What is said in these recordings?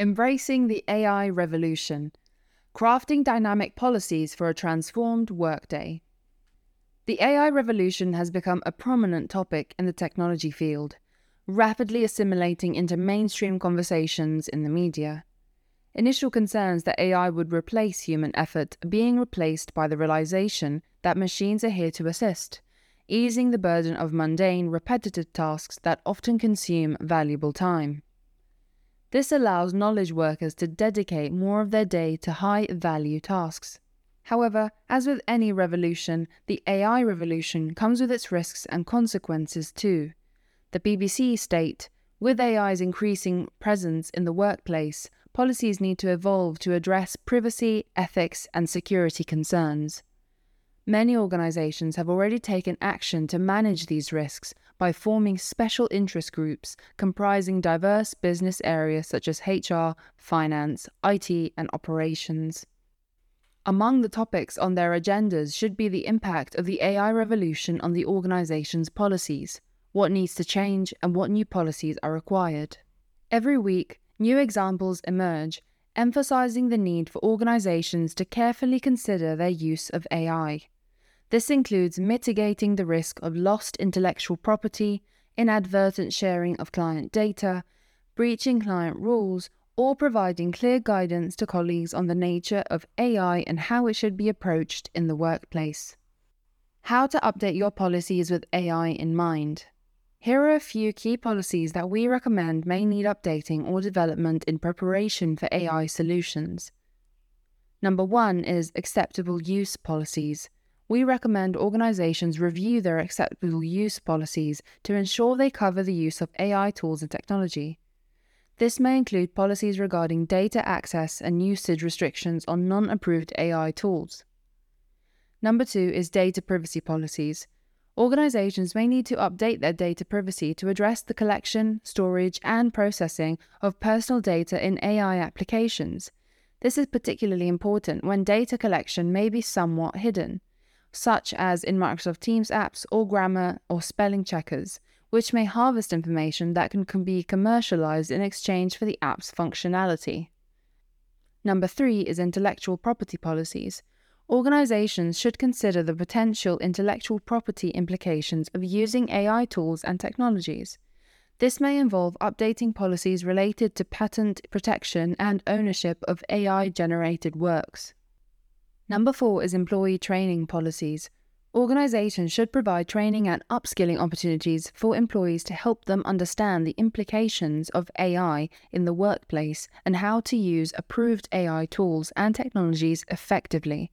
Embracing the AI revolution, crafting dynamic policies for a transformed workday. The AI revolution has become a prominent topic in the technology field, rapidly assimilating into mainstream conversations in the media. Initial concerns that AI would replace human effort are being replaced by the realization that machines are here to assist, easing the burden of mundane, repetitive tasks that often consume valuable time. This allows knowledge workers to dedicate more of their day to high-value tasks. However, as with any revolution, the AI revolution comes with its risks and consequences too. The BBC state, with AI's increasing presence in the workplace, policies need to evolve to address privacy, ethics, and security concerns. Many organizations have already taken action to manage these risks by forming special interest groups comprising diverse business areas such as HR, finance, IT, and operations. Among the topics on their agendas should be the impact of the AI revolution on the organization's policies, what needs to change, and what new policies are required. Every week, new examples emerge, emphasizing the need for organizations to carefully consider their use of AI. This includes mitigating the risk of lost intellectual property, inadvertent sharing of client data, breaching client rules, or providing clear guidance to colleagues on the nature of AI and how it should be approached in the workplace. How to update your policies with AI in mind. Here are a few key policies that we recommend may need updating or development in preparation for AI solutions. Number 1 is acceptable use policies. We recommend organizations review their acceptable use policies to ensure they cover the use of AI tools and technology. This may include policies regarding data access and usage restrictions on non-approved AI tools. Number 2 is data privacy policies. Organizations may need to update their data privacy to address the collection, storage, and processing of personal data in AI applications. This is particularly important when data collection may be somewhat hidden, such as in Microsoft Teams apps or grammar or spelling checkers, which may harvest information that can be commercialized in exchange for the app's functionality. Number 3 is intellectual property policies. Organizations should consider the potential intellectual property implications of using AI tools and technologies. This may involve updating policies related to patent protection and ownership of AI-generated works. Number 4 is employee training policies. Organizations should provide training and upskilling opportunities for employees to help them understand the implications of AI in the workplace and how to use approved AI tools and technologies effectively.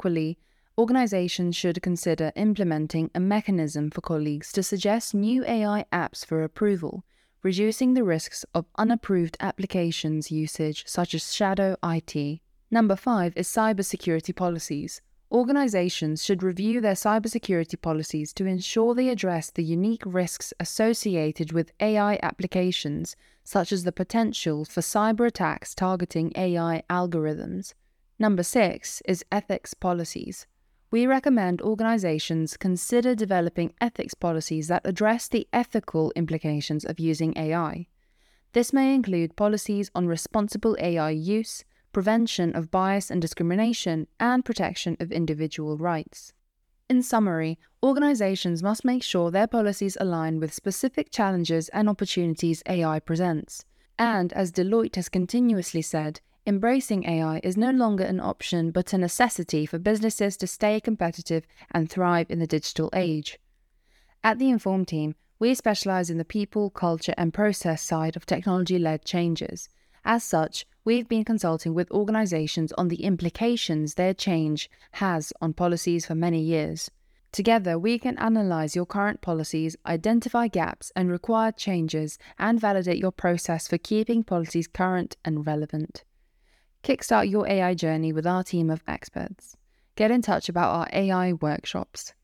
Equally, organizations should consider implementing a mechanism for colleagues to suggest new AI apps for approval, reducing the risks of unapproved applications usage such as shadow IT. Number 5 is cybersecurity policies. Organizations should review their cybersecurity policies to ensure they address the unique risks associated with AI applications, such as the potential for cyber attacks targeting AI algorithms. Number 6 is ethics policies. We recommend organizations consider developing ethics policies that address the ethical implications of using AI. This may include policies on responsible AI use, prevention of bias and discrimination, and protection of individual rights. In summary, organizations must make sure their policies align with specific challenges and opportunities AI presents. And as Deloitte has continuously said, embracing AI is no longer an option but a necessity for businesses to stay competitive and thrive in the digital age. At the Informed team, we specialize in the people, culture, and process side of technology-led changes. As such, we've been consulting with organizations on the implications their change has on policies for many years. Together, we can analyze your current policies, identify gaps and required changes, and validate your process for keeping policies current and relevant. Kickstart your AI journey with our team of experts. Get in touch about our AI workshops.